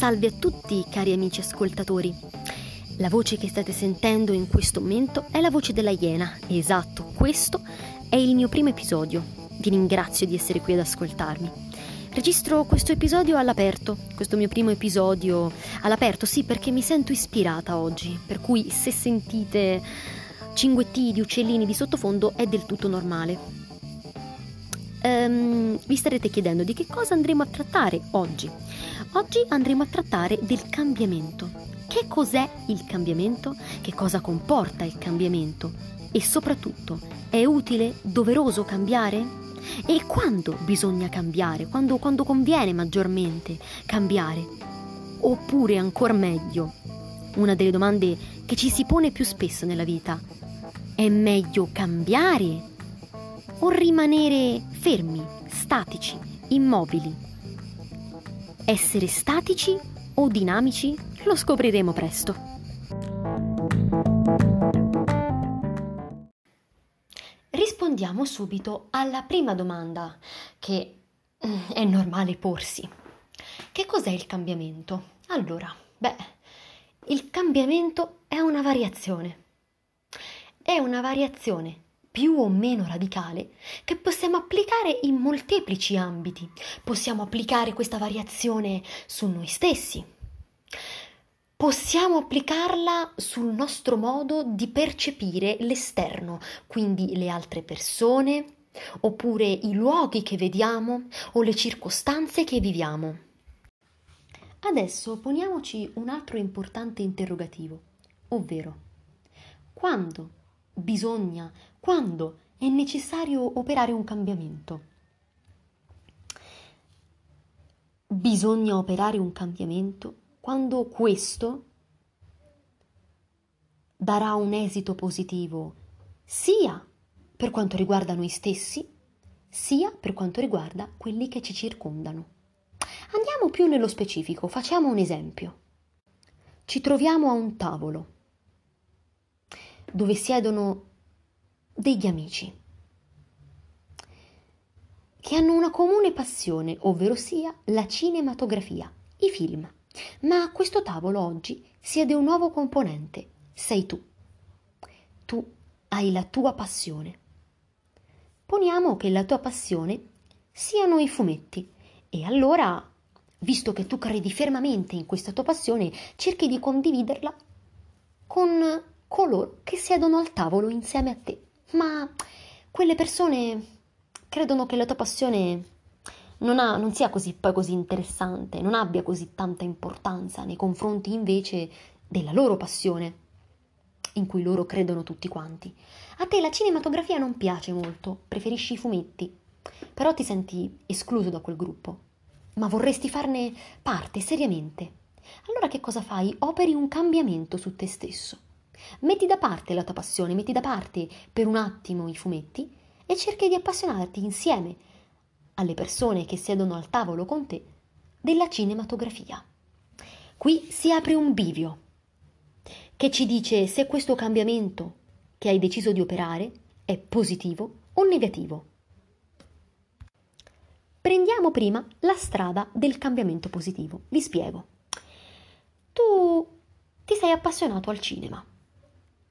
Salve a tutti cari amici ascoltatori. La voce che state sentendo in questo momento è la voce della Iena. Esatto, questo è il mio primo episodio. Vi ringrazio di essere qui ad ascoltarmi. Registro questo episodio all'aperto, questo mio primo episodio all'aperto, sì, perché mi sento ispirata oggi, per cui se sentite cinguettii di uccellini di sottofondo è del tutto normale. Vi starete chiedendo di che cosa andremo a trattare oggi. Oggi andremo a trattare del cambiamento. Che cos'è il cambiamento? Che cosa comporta il cambiamento? E soprattutto, è utile, doveroso cambiare? E quando bisogna cambiare? Quando conviene maggiormente cambiare? Oppure, ancora meglio, una delle domande che ci si pone più spesso nella vita: è meglio cambiare o rimanere fermi, statici, immobili? Essere statici o dinamici? Lo scopriremo presto. Rispondiamo subito alla prima domanda che è normale porsi. Che cos'è il cambiamento? Allora, il cambiamento è una variazione. È una variazione più o meno radicale che possiamo applicare in molteplici ambiti. Possiamo applicare questa variazione su noi stessi. Possiamo applicarla sul nostro modo di percepire l'esterno, quindi le altre persone, oppure i luoghi che vediamo o le circostanze che viviamo. Adesso poniamoci un altro importante interrogativo, ovvero: quando è necessario operare un cambiamento? Bisogna operare un cambiamento quando questo darà un esito positivo sia per quanto riguarda noi stessi, sia per quanto riguarda quelli che ci circondano. Andiamo più nello specifico, facciamo un esempio. Ci troviamo a un tavolo dove siedono degli amici che hanno una comune passione, ovvero sia la cinematografia, i film. Ma a questo tavolo oggi siede un nuovo componente, sei tu. Tu hai la tua passione. Poniamo che la tua passione siano i fumetti e allora, visto che tu credi fermamente in questa tua passione, cerchi di condividerla con coloro che siedono al tavolo insieme a te. Ma quelle persone credono che la tua passione non sia così interessante, non abbia così tanta importanza nei confronti invece della loro passione, in cui loro credono tutti quanti. A te la cinematografia non piace molto, preferisci i fumetti, però ti senti escluso da quel gruppo, ma vorresti farne parte seriamente. Allora che cosa fai? Operi un cambiamento su te stesso. Metti da parte la tua passione, metti da parte per un attimo i fumetti e cerchi di appassionarti insieme alle persone che siedono al tavolo con te della cinematografia. Qui si apre un bivio che ci dice se questo cambiamento che hai deciso di operare è positivo o negativo. Prendiamo prima la strada del cambiamento positivo. Vi spiego. Tu ti sei appassionato al cinema,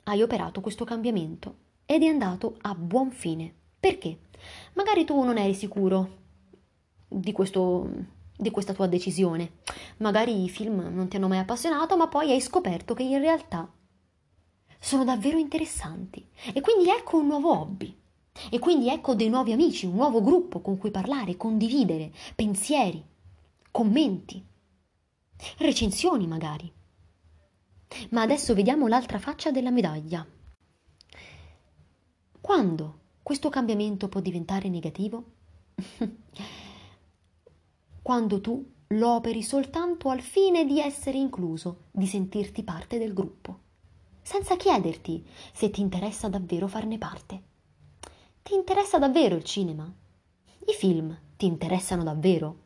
hai operato questo cambiamento ed è andato a buon fine. Perché? Magari tu non eri sicuro di questa tua decisione, magari i film non ti hanno mai appassionato, ma poi hai scoperto che in realtà sono davvero interessanti e quindi ecco un nuovo hobby e quindi ecco dei nuovi amici, un nuovo gruppo con cui parlare, condividere pensieri, commenti, recensioni magari. Ma adesso vediamo l'altra faccia della medaglia. Quando questo cambiamento può diventare negativo? Quando tu lo operi soltanto al fine di essere incluso, di sentirti parte del gruppo, senza chiederti se ti interessa davvero farne parte. Ti interessa davvero il cinema? I film ti interessano davvero?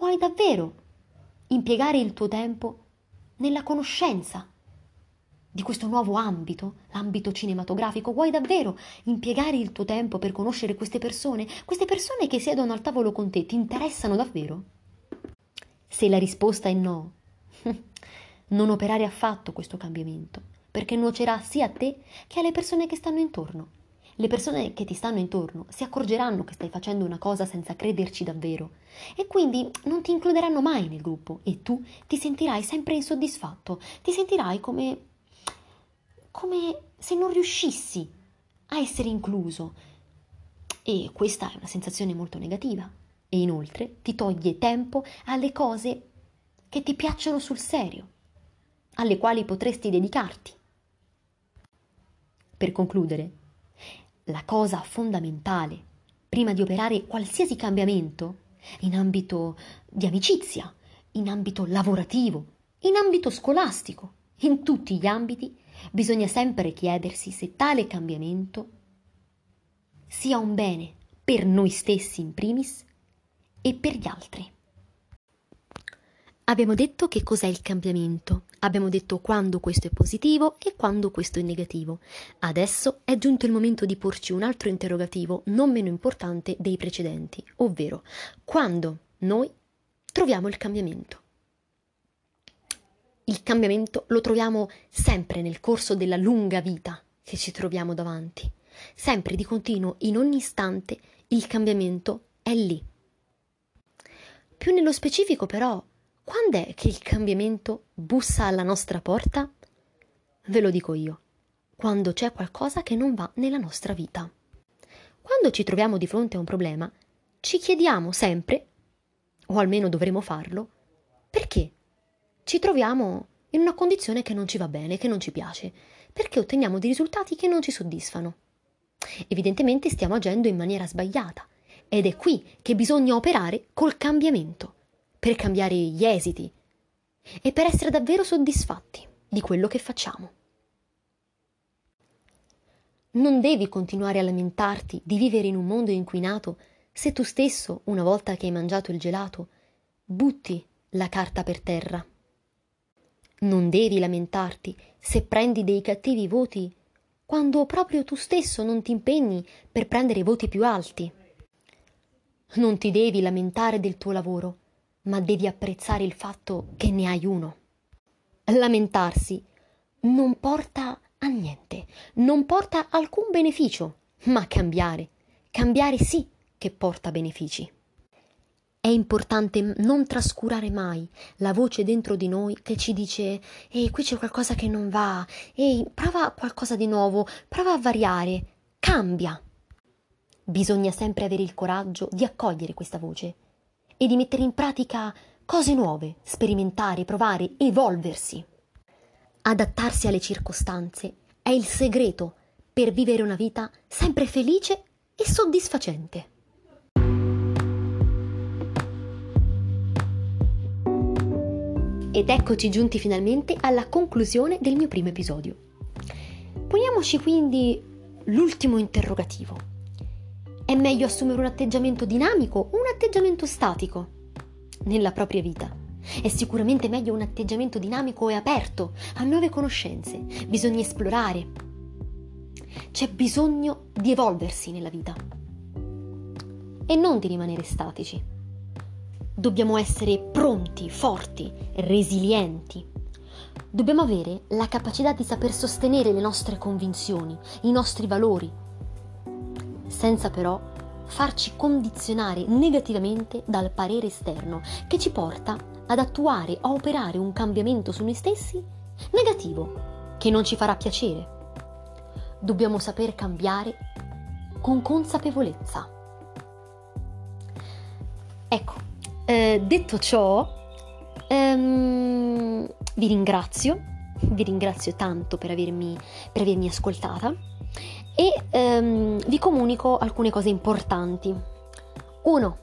Vuoi davvero impiegare il tuo tempo nella conoscenza di questo nuovo ambito, l'ambito cinematografico? Vuoi davvero impiegare il tuo tempo per conoscere queste persone? Queste persone che siedono al tavolo con te ti interessano davvero? Se la risposta è no, Non operare affatto questo cambiamento, perché nuocerà sia a te che alle persone che stanno intorno. Le persone che ti stanno intorno si accorgeranno che stai facendo una cosa senza crederci davvero e quindi non ti includeranno mai nel gruppo e tu ti sentirai sempre insoddisfatto, ti sentirai come se non riuscissi a essere incluso. E questa è una sensazione molto negativa e inoltre ti toglie tempo alle cose che ti piacciono sul serio, alle quali potresti dedicarti. Per concludere, la cosa fondamentale, prima di operare qualsiasi cambiamento, in ambito di amicizia, in ambito lavorativo, in ambito scolastico, in tutti gli ambiti, bisogna sempre chiedersi se tale cambiamento sia un bene per noi stessi in primis e per gli altri. Abbiamo detto che cos'è il cambiamento, abbiamo detto quando questo è positivo e quando questo è negativo. Adesso è giunto il momento di porci un altro interrogativo non meno importante dei precedenti, ovvero quando noi troviamo il cambiamento. Il cambiamento lo troviamo sempre nel corso della lunga vita che ci troviamo davanti, sempre di continuo, in ogni istante il cambiamento è lì. Più nello specifico però, quando è che il cambiamento bussa alla nostra porta? Ve lo dico io, quando c'è qualcosa che non va nella nostra vita. Quando ci troviamo di fronte a un problema, ci chiediamo sempre, o almeno dovremo farlo, perché ci troviamo in una condizione che non ci va bene, che non ci piace, perché otteniamo dei risultati che non ci soddisfano. Evidentemente stiamo agendo in maniera sbagliata ed è qui che bisogna operare col cambiamento, per cambiare gli esiti e per essere davvero soddisfatti di quello che facciamo. Non devi continuare a lamentarti di vivere in un mondo inquinato se tu stesso, una volta che hai mangiato il gelato, butti la carta per terra. Non devi lamentarti se prendi dei cattivi voti quando proprio tu stesso non ti impegni per prendere voti più alti. Non ti devi lamentare del tuo lavoro, ma devi apprezzare il fatto che ne hai uno. Lamentarsi non porta a niente, non porta alcun beneficio, ma cambiare sì che porta benefici. È importante non trascurare mai la voce dentro di noi che ci dice «Ehi, qui c'è qualcosa che non va, ehi, prova qualcosa di nuovo, prova a variare, cambia». Bisogna sempre avere il coraggio di accogliere questa voce e di mettere in pratica cose nuove, sperimentare, provare, evolversi. Adattarsi alle circostanze è il segreto per vivere una vita sempre felice e soddisfacente. Ed eccoci giunti finalmente alla conclusione del mio primo episodio. Poniamoci quindi l'ultimo interrogativo. È meglio assumere un atteggiamento dinamico o un atteggiamento statico nella propria vita? È sicuramente meglio un atteggiamento dinamico e aperto a nuove conoscenze. Bisogna esplorare. C'è bisogno di evolversi nella vita e non di rimanere statici. Dobbiamo essere pronti, forti, resilienti. Dobbiamo avere la capacità di saper sostenere le nostre convinzioni, i nostri valori, senza però farci condizionare negativamente dal parere esterno che ci porta ad attuare o operare un cambiamento su noi stessi negativo, che non ci farà piacere. Dobbiamo saper cambiare con consapevolezza. Ecco, detto ciò, vi ringrazio tanto per avermi ascoltata. E vi comunico alcune cose importanti. 1.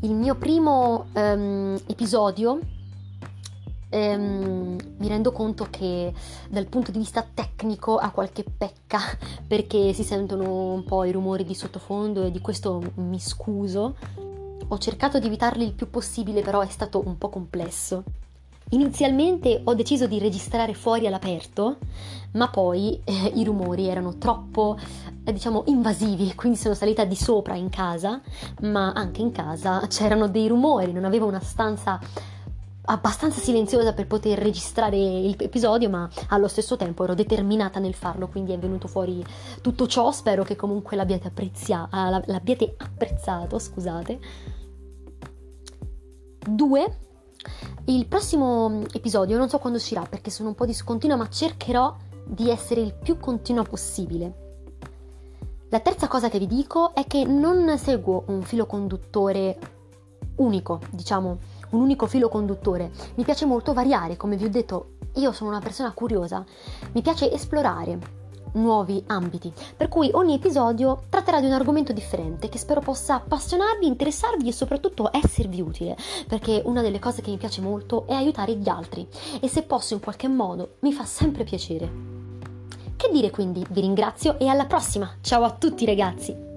Il mio primo episodio, mi rendo conto che dal punto di vista tecnico ha qualche pecca, perché si sentono un po' i rumori di sottofondo e di questo mi scuso. Ho cercato di evitarli il più possibile, però è stato un po' complesso. Inizialmente ho deciso di registrare fuori all'aperto, ma poi i rumori erano troppo, invasivi, quindi sono salita di sopra in casa, ma anche in casa c'erano dei rumori, non avevo una stanza abbastanza silenziosa per poter registrare l'episodio, ma allo stesso tempo ero determinata nel farlo, quindi è venuto fuori tutto ciò. Spero che comunque l'abbiate apprezzato, scusate. 2. Il prossimo episodio non so quando uscirà perché sono un po' discontinua, ma cercherò di essere il più continua possibile. La terza cosa che vi dico è che non seguo un filo conduttore unico, diciamo, un unico filo conduttore. Mi piace molto variare, come vi ho detto, io sono una persona curiosa, mi piace esplorare nuovi ambiti, per cui ogni episodio tratterà di un argomento differente che spero possa appassionarvi, interessarvi e soprattutto esservi utile, perché una delle cose che mi piace molto è aiutare gli altri e se posso in qualche modo mi fa sempre piacere. Che dire quindi? Vi ringrazio e alla prossima! Ciao a tutti ragazzi!